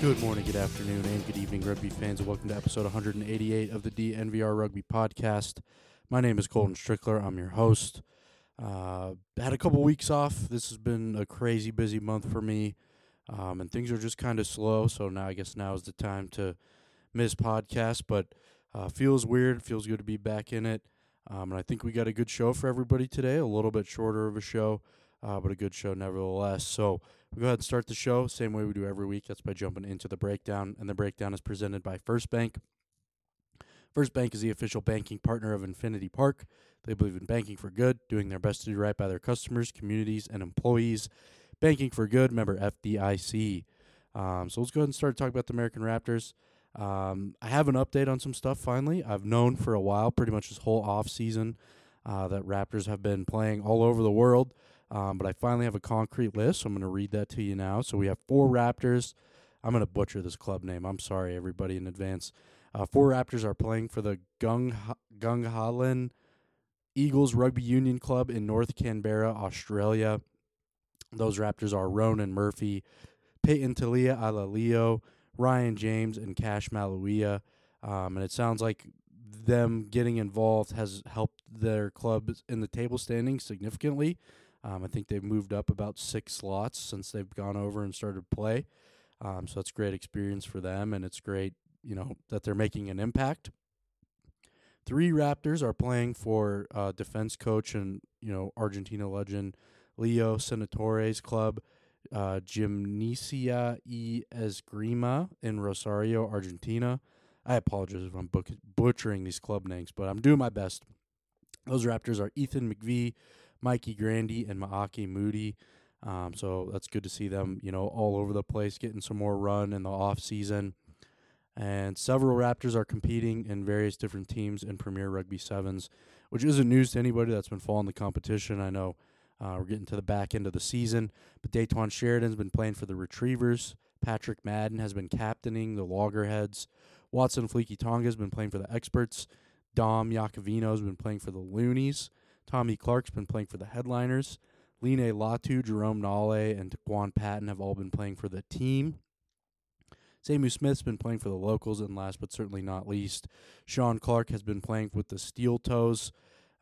Good morning, good afternoon, and good evening, rugby fans, and welcome to episode 188 of the DNVR Rugby Podcast. My name is Colton Strickler. I'm your host. Had a couple weeks off. This has been a crazy busy month for me, and things are just kind of slow, so now is the time to miss podcasts, but feels weird, feels good to be back in it, and I think we got a good show for everybody today, a little bit shorter of a show, but a good show nevertheless, so we'll go ahead and start the show, same way we do every week. That's by jumping into The Breakdown, and The Breakdown is presented by First Bank. First Bank is the official banking partner of Infinity Park. They believe in banking for good, doing their best to do right by their customers, communities, and employees. Banking for good, member FDIC. So let's go ahead and start talking about the American Raptors. I have an update on some stuff, finally. I've known for a while, pretty much this whole offseason, that Raptors have been playing all over the world. But I finally have a concrete list, so I'm going to read that to you now. So we have four Raptors. I'm going to butcher this club name. I'm sorry, everybody, in advance. Four Raptors are playing for the Gungahlin Eagles Rugby Union Club in North Canberra, Australia. Those Raptors are Ronan Murphy, Peyton Talia, Alaleo, Ryan James, and Cash Malouia. And it sounds like them getting involved has helped their club in the table standings significantly. I think they've moved up about six slots since they've gone over and started play. So that's a great experience for them, and it's great, you know, that they're making an impact. Three Raptors are playing for defense coach and, you know, Argentina legend Leo Senatore's club, Gimnasia y Esgrima in Rosario, Argentina. I apologize if I'm butchering these club names, but I'm doing my best. Those Raptors are Ethan McVie, Mikey Grandy, and Ma'aki Moody. So that's good to see them, you know, all over the place, getting some more run in the off season. And several Raptors are competing in various different teams in Premier Rugby Sevens, which isn't news to anybody that's been following the competition. I know we're getting to the back end of the season, but Dayton Sheridan's been playing for the Retrievers. Patrick Madden has been captaining the Loggerheads. Watson Fleeky Tonga has been playing for the Experts. Dom Yakavino has been playing for the Loonies. Tommy Clark's been playing for the Headliners. Lene Latu, Jerome Nale, and Taquan Patton have all been playing for the team. Samu Smith's been playing for the locals, and last but certainly not least, Sean Clark has been playing with the Steel Toes.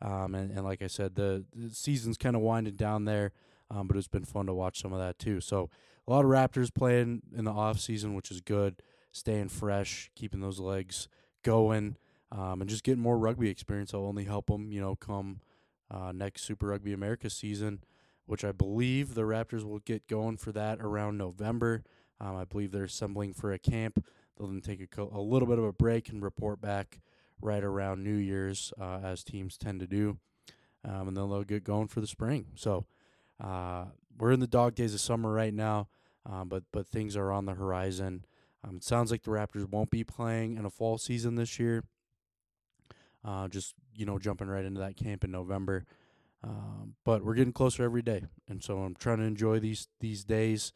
And like I said, the season's kind of winding down there, but it's been fun to watch some of that too. So a lot of Raptors playing in the off season, which is good, staying fresh, keeping those legs going, and just getting more rugby experience. It'll only help them, you know, come next Super Rugby America season, which I believe the Raptors will get going for that around November. I believe they're assembling for a camp. They'll then take a little bit of a break and report back right around New Year's, as teams tend to do, and then they'll get going for the spring. So we're in the dog days of summer right now, but things are on the horizon. It sounds like the Raptors won't be playing in a fall season this year. Just, you know, jumping right into that camp in November. But we're getting closer every day, and so I'm trying to enjoy these days,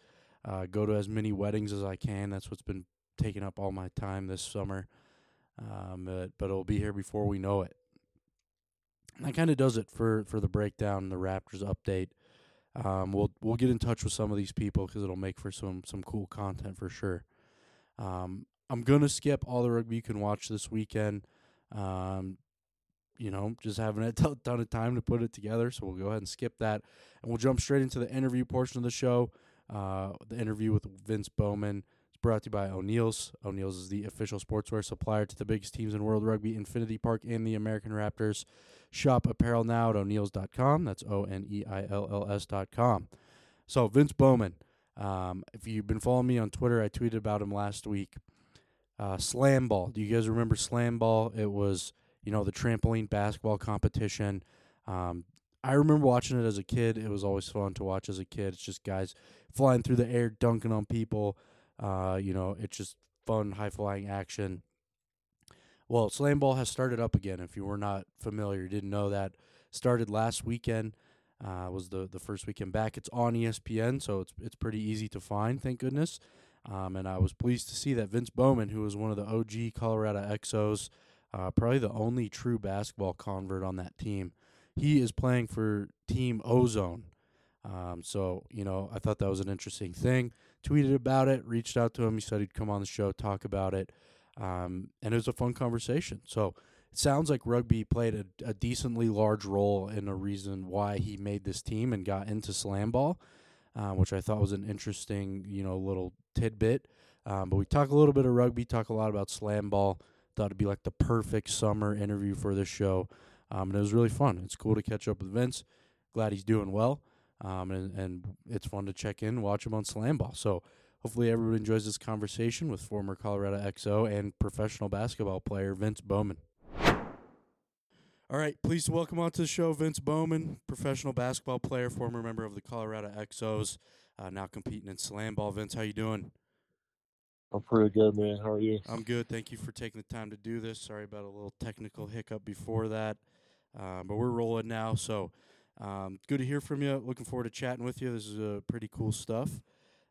go to as many weddings as I can. That's what's been taking up all my time this summer, but it'll be here before we know it. And that kind of does it for the breakdown and the Raptors update. We'll get in touch with some of these people because it'll make for some cool content for sure. I'm going to skip all the rugby you can watch this weekend. Just haven't had a ton of time to put it together, so we'll go ahead and skip that. And we'll jump straight into the interview portion of the show, the interview with Vince Boumann. It's brought to you by O'Neill's. O'Neill's is the official sportswear supplier to the biggest teams in world rugby, Infinity Park and the American Raptors. Shop apparel now at O'Neills.com. That's O'NEILLS.com. So Vince Boumann, if you've been following me on Twitter, I tweeted about him last week. SlamBall. Do you guys remember SlamBall? It was, the trampoline basketball competition. I remember watching it as a kid. It was always fun to watch as a kid. It's just guys flying through the air, dunking on people. It's just fun, high-flying action. Well, SlamBall has started up again. If you were not familiar, you didn't know that. Started last weekend. Was the first weekend back. It's on ESPN, so it's pretty easy to find, thank goodness. And I was pleased to see that Vince Boumann, who was one of the OG Colorado XOs, probably the only true basketball convert on that team, he is playing for Team Ozone. I thought that was an interesting thing. Tweeted about it, reached out to him. He said he'd come on the show, talk about it. And it was a fun conversation. So it sounds like rugby played a decently large role in a reason why he made this team and got into SlamBall. Which I thought was an interesting, little tidbit. But we talk a little bit of rugby, talk a lot about SlamBall. Thought it'd be like the perfect summer interview for this show. And it was really fun. It's cool to catch up with Vince. Glad he's doing well. And it's fun to check in, watch him on SlamBall. So hopefully everyone enjoys this conversation with former Colorado XO and professional basketball player Vince Boumann. All right, please welcome onto the show Vince Boumann, professional basketball player, former member of the Colorado XOs, now competing in SlamBall. Vince, how you doing? I'm pretty good, man. How are you? I'm good. Thank you for taking the time to do this. Sorry about a little technical hiccup before that, but we're rolling now. So good to hear from you. Looking forward to chatting with you. This is pretty cool stuff,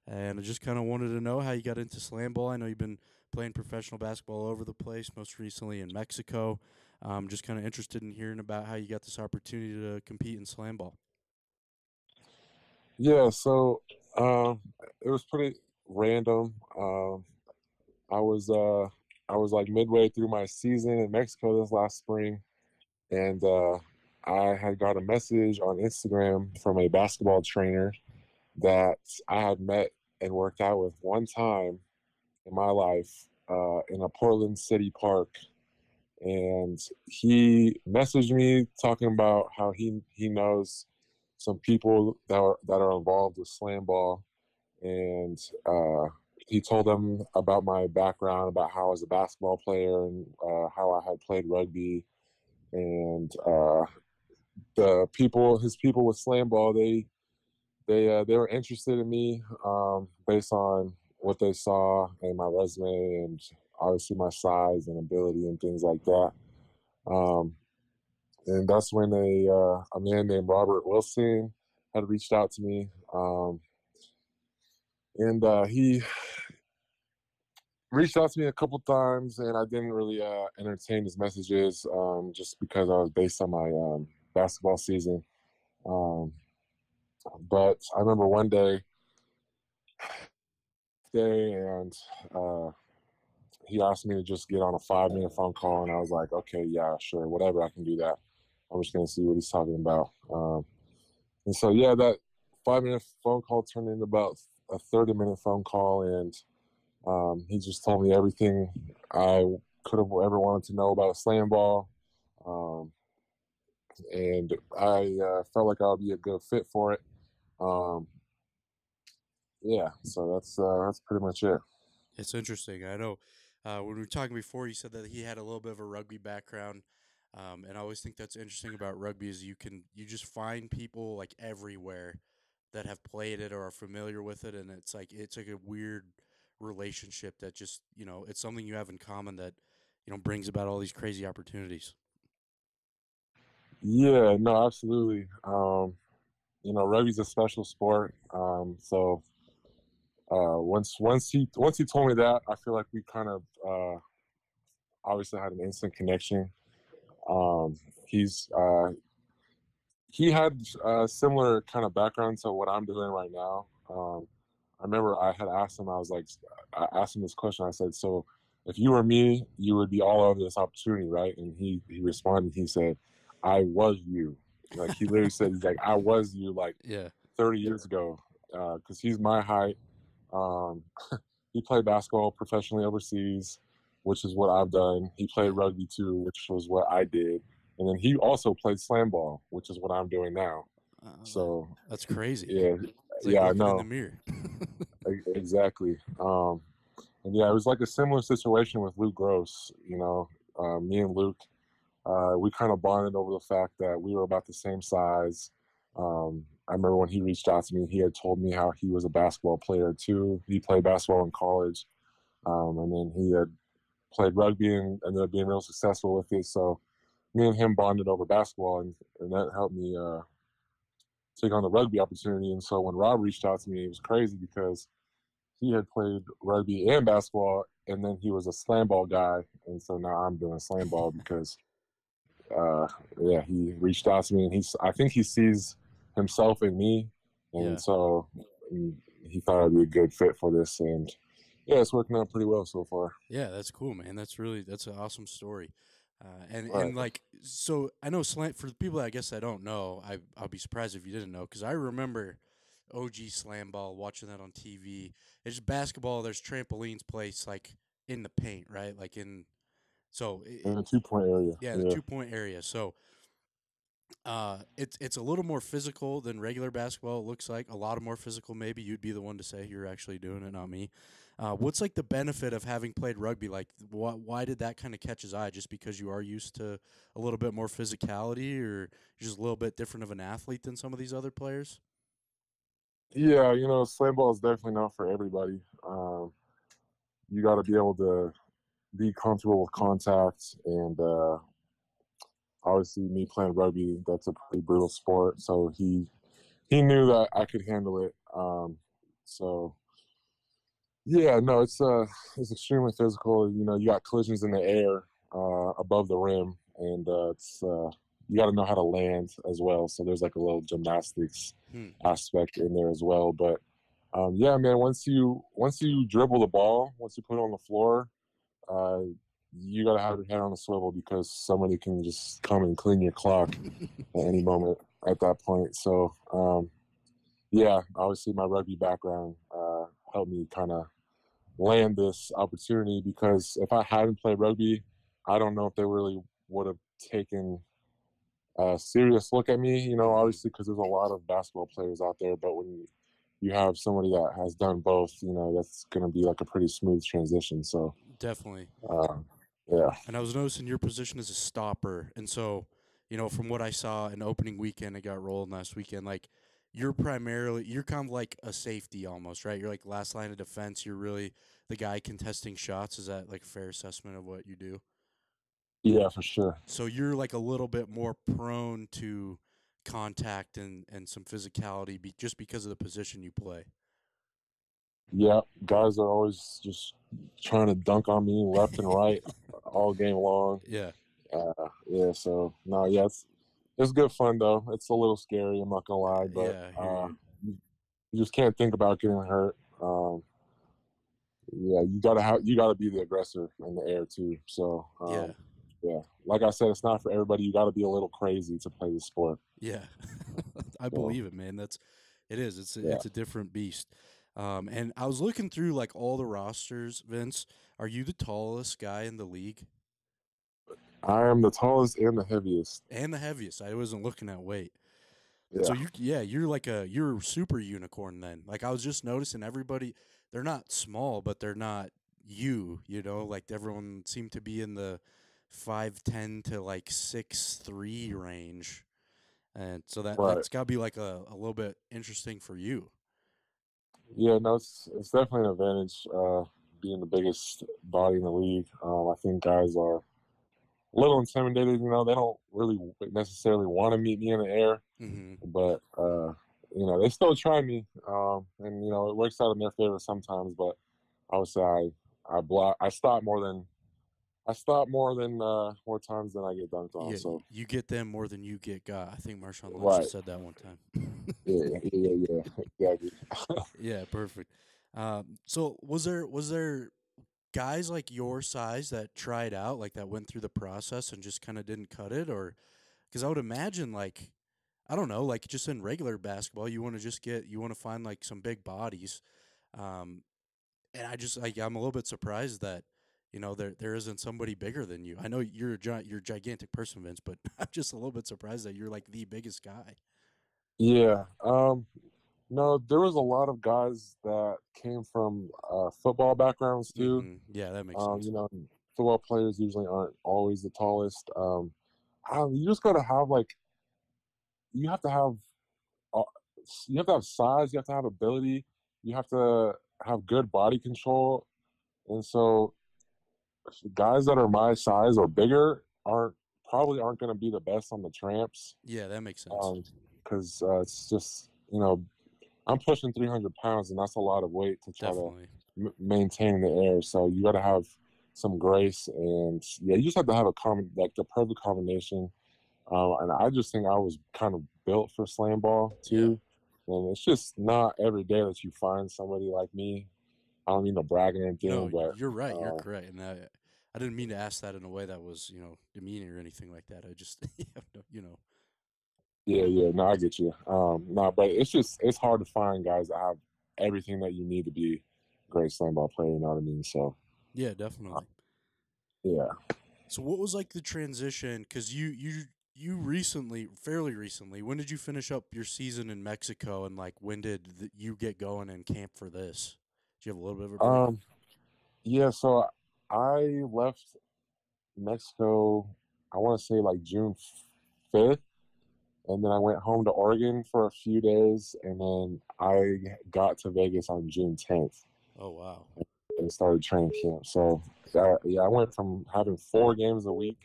and I just kind of wanted to know how you got into SlamBall. I know you've been playing professional basketball all over the place, most recently in Mexico. I'm just kind of interested in hearing about how you got this opportunity to compete in SlamBall. Yeah, so it was pretty random. I was like midway through my season in Mexico this last spring, and I had got a message on Instagram from a basketball trainer that I had met and worked out with one time in my life in a Portland City park. And he messaged me talking about how he knows some people that are involved with SlamBall, and he told them about my background, about how I was a basketball player and how I had played rugby, and his people with SlamBall, they were interested in me based on what they saw and my resume and obviously my size and ability and things like that. And that's when a man named Robert Wilson had reached out to me. He reached out to me a couple times, and I didn't really entertain his messages just because I was based on my basketball season. But I remember one day and he asked me to just get on a 5-minute phone call, and I was like, okay, yeah, sure, whatever, I can do that. I'm just going to see what he's talking about. That 5-minute phone call turned into about a 30-minute phone call, and he just told me everything I could have ever wanted to know about SlamBall. And I felt like I would be a good fit for it. So that's pretty much it. It's interesting. I know when we were talking before, you said that he had a little bit of a rugby background, and I always think that's interesting about rugby is you just find people like everywhere that have played it or are familiar with it, and it's like a weird relationship that just it's something you have in common that brings about all these crazy opportunities. Yeah, no, absolutely. Rugby's a special sport, so. Once he told me that, I feel like we kind of obviously had an instant connection. He had a similar kind of background to what I'm doing right now. I remember I had asked him, I asked him this question. I said, so if you were me, you would be all over this opportunity, right? And he responded, he said, I was you. Like, he literally said, he's like, I was you, like, yeah, 30 years ago. Because he's my height. He played basketball professionally overseas, which is what I've done. He played rugby too, which was what I did. And then he also played SlamBall, which is what I'm doing now. So that's crazy. Yeah, it's like, yeah, I know. In the mirror. Exactly. And yeah, it was like a similar situation with Luke Gross. You know, me and Luke, we kind of bonded over the fact that we were about the same size. I remember when he reached out to me, he had told me how he was a basketball player too. He played basketball in college, and then he had played rugby and ended up being real successful with it. So me and him bonded over basketball, and that helped me take on the rugby opportunity. And so when Rob reached out to me, it was crazy because he had played rugby and basketball, and then he was a slam ball guy. And so now I'm doing slam ball because, yeah, he reached out to me, and I think he sees himself in me. And yeah, so he thought I'd be a good fit for this. And yeah, it's working out pretty well so far. Yeah, that's cool, man. That's an awesome story. And like, so I know slam, for the people that I guess I don't know, I'll be surprised if you didn't know, because I remember OG slam ball, watching that on TV. It's basketball. There's trampolines placed like in the paint, right? Like in the 2-point area. Yeah, the 2-point area. So it's a little more physical than regular basketball. It looks like a lot more physical. Maybe you'd be the one to say you're actually doing it, not me. What's like the benefit of having played rugby? Like, why did that kind of catch his eye? Just because you are used to a little bit more physicality, or just a little bit different of an athlete than some of these other players? Yeah, you know, slam ball is definitely not for everybody. You got to be able to be comfortable with contact, and obviously me playing rugby, that's a pretty brutal sport. So he knew that I could handle it. Yeah, no, it's extremely physical. You know, you got collisions in the air above the rim, and it's you got to know how to land as well. So there's like a little gymnastics aspect in there as well. But yeah, man, once you dribble the ball, once you put it on the floor, you got to have your head on a swivel, because somebody can just come and clean your clock at any moment at that point. So yeah, obviously my rugby background helped me kind of land this opportunity, because if I hadn't played rugby, I don't know if they really would have taken a serious look at me, you know, obviously, because there's a lot of basketball players out there. But when you have somebody that has done both, you know, that's going to be like a pretty smooth transition. So definitely. Yeah. And I was noticing your position is a stopper. And so, you know, from what I saw in opening weekend, it got rolled last weekend, like, you're kind of like a safety almost, right? You're like last line of defense. You're really the guy contesting shots. Is that like a fair assessment of what you do? Yeah, for sure. So you're like a little bit more prone to contact and some physicality just because of the position you play. Yeah, guys are always just trying to dunk on me left and right all game long. Yeah. It's good fun, though. It's a little scary, I'm not going to lie, but you just can't think about getting hurt. Yeah, you gotta be the aggressor in the air, too. So, yeah. Like I said, it's not for everybody. You got to be a little crazy to play this sport. Yeah. I believe it, man. It is. It's a different beast. And I was looking through, like, all the rosters, Vince. Are you the tallest guy in the league? I am the tallest and the heaviest. I wasn't looking at weight. Yeah. So you're super unicorn then. Like, I was just noticing everybody, they're not small, but they're not you know, like everyone seemed to be in the 5'10" to like 6'3" range. And so that's gotta be like a little bit interesting for you. Yeah, no, it's definitely an advantage, being the biggest body in the league. I think guys are a little intimidated, you know. They don't really necessarily want to meet me in the air, but you know, they still try me, and you know, it works out in their favor sometimes. But I would say I stop more than I stop more times than I get dunked on. Yeah, so you get them more than you get got. I think Marshawn Lynch said that one time. Yeah. Yeah, perfect. So was there guys like your size that tried out, like that went through the process and just kind of didn't cut it? Or because I would imagine, like, I don't know, like just in regular basketball, you want to find like some big bodies. And I just like, I'm a little bit surprised that, you know, there isn't somebody bigger than you. I know you're a gigantic person, Vince, but I'm just a little bit surprised that you're like the biggest guy. Yeah. No, there was a lot of guys that came from football backgrounds too. Mm-hmm. Yeah, that makes sense. You know, football players usually aren't always the tallest. You just gotta have you have to have size, you have to have ability, you have to have good body control, and so guys that are my size or bigger probably aren't going to be the best on the tramps. Yeah, that makes sense. Because it's just, you know, I'm pushing 300 pounds, and that's a lot of weight to try to maintain in the air. So you got to have some grace, and yeah, you just have to have the perfect combination. And I just think I was kind of built for slam ball too, and it's just not every day that you find somebody like me. I don't mean to brag or anything, but you're right. You're correct, and I didn't mean to ask that in a way that was, you know, demeaning or anything like that. I just, you know. Yeah, no, I get you. But it's hard to find guys that have everything that you need to be a great slam ball player. You know what I mean? So. Yeah, definitely. Yeah. So what was like the transition? Because you fairly recently, when did you finish up your season in Mexico, and like when did you get going in camp for this? You have a little bit of a break? Yeah, so I left Mexico, I want to say like June 5th, and then I went home to Oregon for a few days, and then I got to Vegas on June 10th. Oh, wow. And started training camp. So, I went from having 4 games a week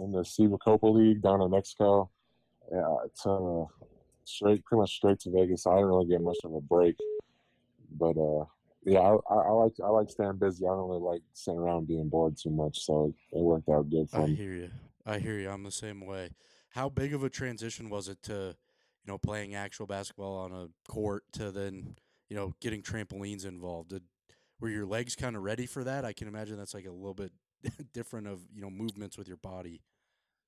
in the Cibacopa League down in Mexico to pretty much straight to Vegas. So I didn't really get much of a break, but yeah, I like staying busy. I don't really like sitting around being bored too much, so it worked out good for me. I hear you. I'm the same way. How big of a transition was it to, you know, playing actual basketball on a court to then, you know, getting trampolines involved? Were your legs kind of ready for that? I can imagine that's like a little bit different of, you know, movements with your body.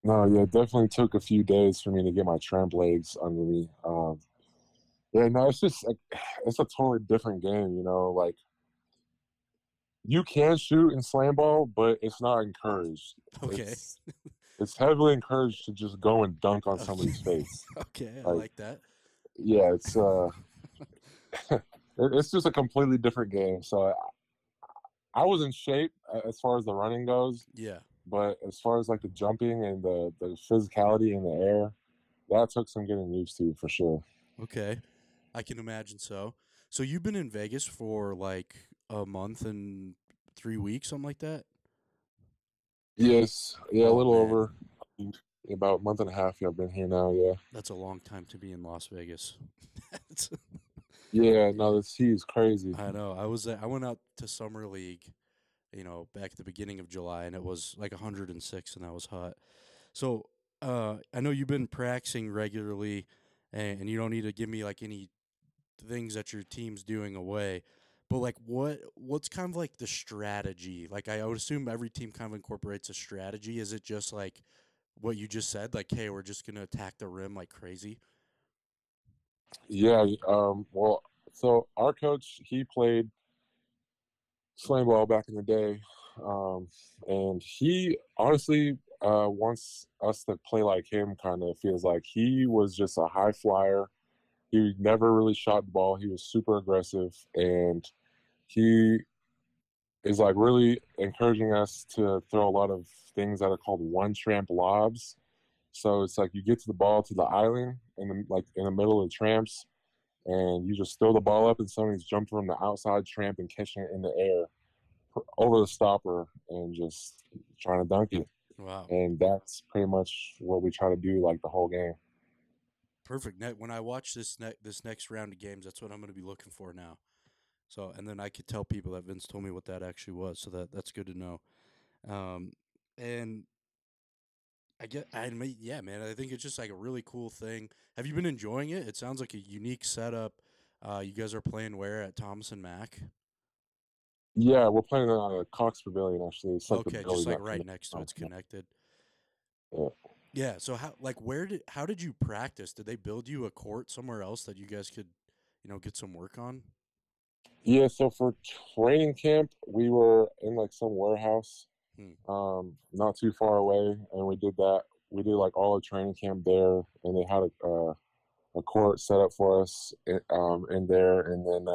No, yeah, it definitely took a few days for me to get my tramp legs under me. Yeah, no, it's just like, it's a totally different game, you know, like you can shoot in slam ball, but it's not encouraged. Okay. It's heavily encouraged to just go and dunk on somebody's face. Okay, I like that. Yeah, it's it's just a completely different game. So I was in shape as far as the running goes. Yeah. But as far as like the jumping and the physicality in the air, that took some getting used to for sure. Okay. I can imagine so. So you've been in Vegas for like a month and 3 weeks, something like that? Yes. Yeah, a little over. About a month and a half I've been here now, yeah. That's a long time to be in Las Vegas. Yeah, no, the sea is crazy. I know. I went out to Summer League, you know, back at the beginning of July, and it was like 106, and that was hot. So I know you've been practicing regularly, and you don't need to give me like any things that your team's doing away, but like what's kind of like the strategy? Like I would assume every team kind of incorporates a strategy. Is it just like what you just said? Like, hey, we're just going to attack the rim like crazy. Yeah. Well, so our coach, he played slam ball back in the day. And he honestly, wants us to play like him, kind of feels like. He was just a high flyer. He never really shot the ball. He was super aggressive, and he is like really encouraging us to throw a lot of things that are called one tramp lobs. So it's like you get to the ball to the island in the middle of the tramps, and you just throw the ball up, and somebody's jumping from the outside tramp and catching it in the air over the stopper and just trying to dunk it. Wow. And that's pretty much what we try to do, like, the whole game. Perfect. When I watch this next round of games, that's what I'm going to be looking for now. So, and then I could tell people that Vince told me what that actually was, so that's good to know. And I get, I admit, yeah, man, I think it's just like a really cool thing. Have you been enjoying it? It sounds like a unique setup. You guys are playing where at Thomas and Mack? Yeah, we're playing on a Cox Pavilion, actually. It's okay, like just like right next to it's connected. Yeah. Yeah. So how, like, how did you practice? Did they build you a court somewhere else that you guys could, you know, get some work on? Yeah. So for training camp, we were in like some warehouse, not too far away, and we did that. We did like all the training camp there, and they had a court set up for us in there, and then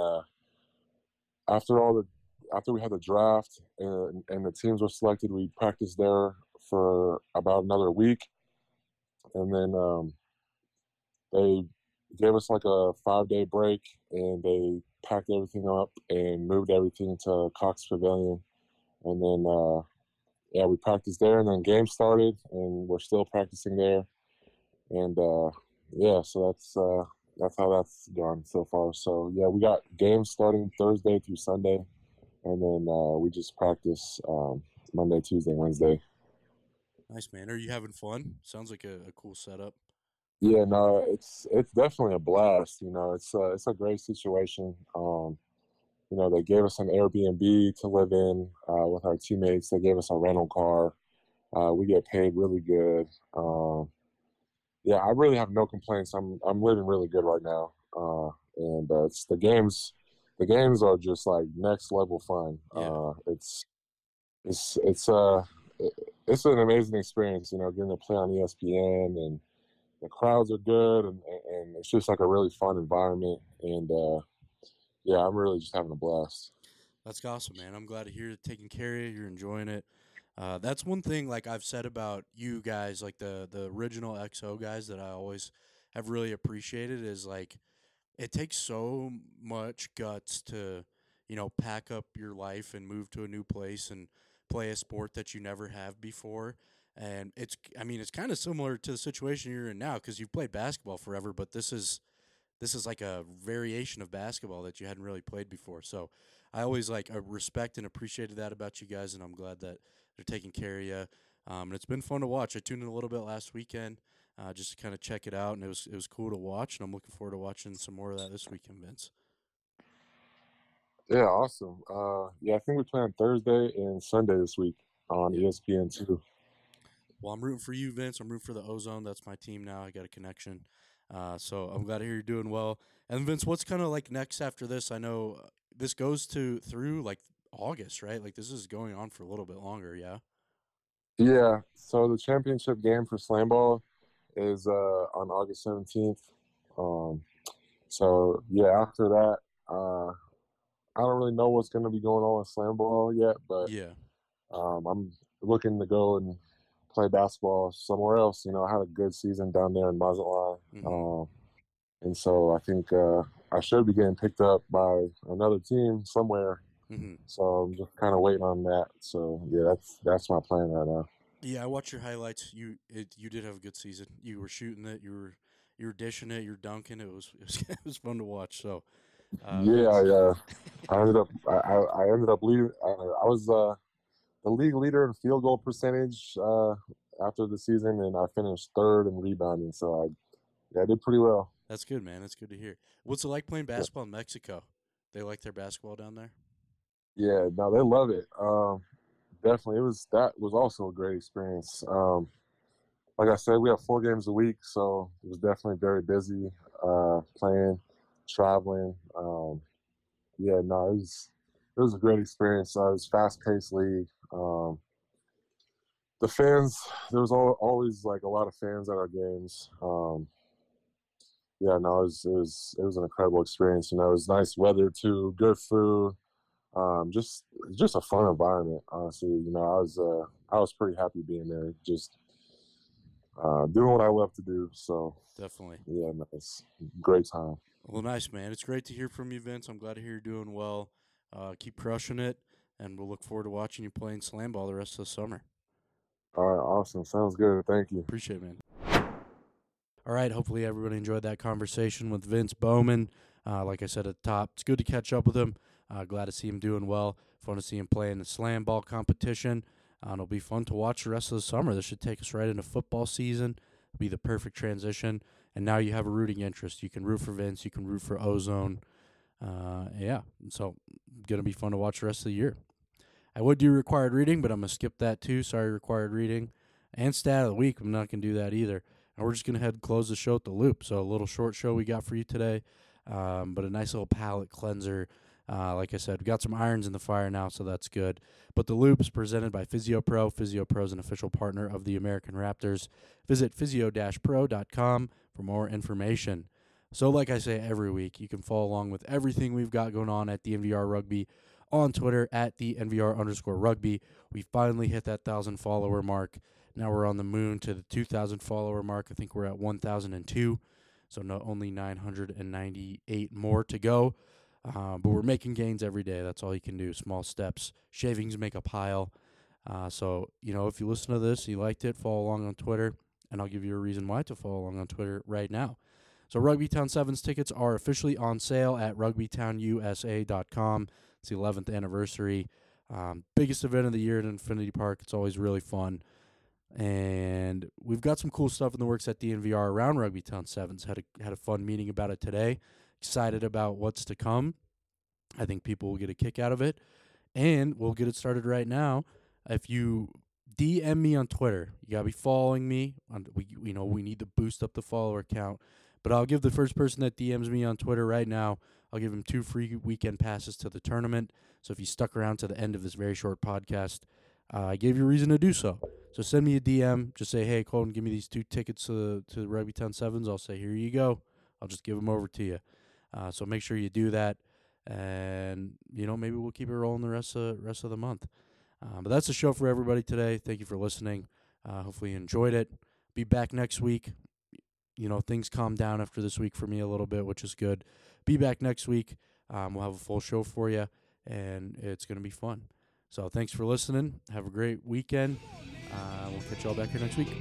after we had the draft and the teams were selected, we practiced there for about another week. And then they gave us like a 5-day break, and they packed everything up and moved everything to Cox Pavilion. And then, yeah, we practiced there, and then games started, and we're still practicing there. And, yeah, so that's how that's gone so far. So, yeah, we got games starting Thursday through Sunday. And then we just practice Monday, Tuesday, Wednesday. Nice, man. Are you having fun? Sounds like a cool setup. Yeah, no, it's definitely a blast. You know, it's a great situation. You know, they gave us an Airbnb to live in with our teammates. They gave us a rental car. We get paid really good. Yeah, I really have no complaints. I'm living really good right now, and it's the games. The games are just like next level fun. Yeah. It's an amazing experience, you know, getting to play on ESPN, and the crowds are good, and it's just like a really fun environment. And yeah, I'm really just having a blast. That's awesome, man. I'm glad to hear you're taking care of it. You're enjoying it. That's one thing, like I've said about you guys, like the original XO guys that I always have really appreciated is like, it takes so much guts to, you know, pack up your life and move to a new place and play a sport that you never have before. And it's, I mean, it's kind of similar to the situation you're in now because you've played basketball forever, but this is like a variation of basketball that you hadn't really played before. So I always like I respect and appreciated that about you guys, and I'm glad that they're taking care of you. And it's been fun to watch. I tuned in a little bit last weekend. Just to kind of check it out, and it was cool to watch, and I'm looking forward to watching some more of that this weekend, Vince. Yeah, awesome. Yeah, I think we play on Thursday and Sunday this week on ESPN too. Well, I'm rooting for you, Vince. I'm rooting for the Ozone. That's my team now. I got a connection. So I'm glad to hear you're doing well. And Vince, what's kind of like next after this? I know this goes through like August, right? Like this is going on for a little bit longer, yeah? Yeah, so the championship game for SlamBall is on August 17th. So, yeah, after that, I don't really know what's going to be going on with SlamBall yet, but yeah, I'm looking to go and play basketball somewhere else. You know, I had a good season down there in Mazatlan. And so I think I should be getting picked up by another team somewhere. So I'm just kind of waiting on that. So, yeah, that's my plan right now. Yeah, I watched your highlights. You did have a good season. You were shooting it. You were dishing it. You were dunking. It was fun to watch. So yeah. I ended up leading. I was the league leader in field goal percentage after the season, and I finished third in rebounding. So I did pretty well. That's good, man. That's good to hear. What's it like playing basketball in Mexico? They like their basketball down there. Yeah, no, they love it. Definitely, that was also a great experience. Like I said, we have 4 games a week, so it was definitely very busy playing, traveling. Yeah, no, it was a great experience. It was fast-paced league. The fans, there was always like a lot of fans at our games. Yeah, no, it was an incredible experience. You know, it was nice weather too, good food. Just a fun environment, honestly. You know, I was pretty happy being there, just doing what I love to do. So definitely, yeah, nice, great time. Well, nice, man. It's great to hear from you, Vince. I'm glad to hear you're doing well. Keep crushing it, and we'll look forward to watching you playing slam ball the rest of the summer. All right, awesome. Sounds good. Thank you. Appreciate it, man. All right, hopefully everybody enjoyed that conversation with Vince Boumann. Like I said at the top, it's good to catch up with him. Glad to see him doing well. Fun to see him play in the slam ball competition. It'll be fun to watch the rest of the summer. This should take us right into football season. It'll be the perfect transition. And now you have a rooting interest. You can root for Vince. You can root for Ozone. So going to be fun to watch the rest of the year. I would do required reading, but I'm going to skip that too. Sorry, required reading. And stat of the week, I'm not going to do that either. And we're just going to head and close the show at the Loop. So a little short show we got for you today, but a nice little palate cleanser. Like I said, we got some irons in the fire now, so that's good. But the Loop is presented by PhysioPro. PhysioPro is an official partner of the American Raptors. Visit physio-pro.com for more information. So like I say every week, you can follow along with everything we've got going on at DNVR Rugby on Twitter at @DNVR_rugby. We finally hit that 1,000 follower mark. Now we're on the moon to the 2,000 follower mark. I think we're at 1,002, so not only 998 more to go. But we're making gains every day. That's all you can do. Small steps. Shavings make a pile. So, you know, if you listen to this, you liked it, follow along on Twitter, and I'll give you a reason why to follow along on Twitter right now. So Rugby Town Sevens tickets are officially on sale at rugbytownusa.com. It's the 11th anniversary. Biggest event of the year at Infinity Park. It's always really fun. And we've got some cool stuff in the works at DNVR around Rugby Town Sevens. Had a fun meeting about it today. Excited about what's to come. I think people will get a kick out of it. And we'll get it started right now. If you DM me on Twitter, you got to be following me. We need to boost up the follower count. But I'll give the first person that DMs me on Twitter right now, I'll give him 2 free weekend passes to the tournament. So if you stuck around to the end of this very short podcast, I gave you a reason to do so. So send me a DM. Just say, hey, Colton, give me these 2 tickets to the Rugby Town Sevens. I'll say, here you go. I'll just give them over to you. So make sure you do that, and, you know, maybe we'll keep it rolling the rest of the month. But that's the show for everybody today. Thank you for listening. Hopefully you enjoyed it. Be back next week. You know, things calm down after this week for me a little bit, which is good. Be back next week. We'll have a full show for you, and it's going to be fun. So thanks for listening. Have a great weekend. We'll catch you all back here next week.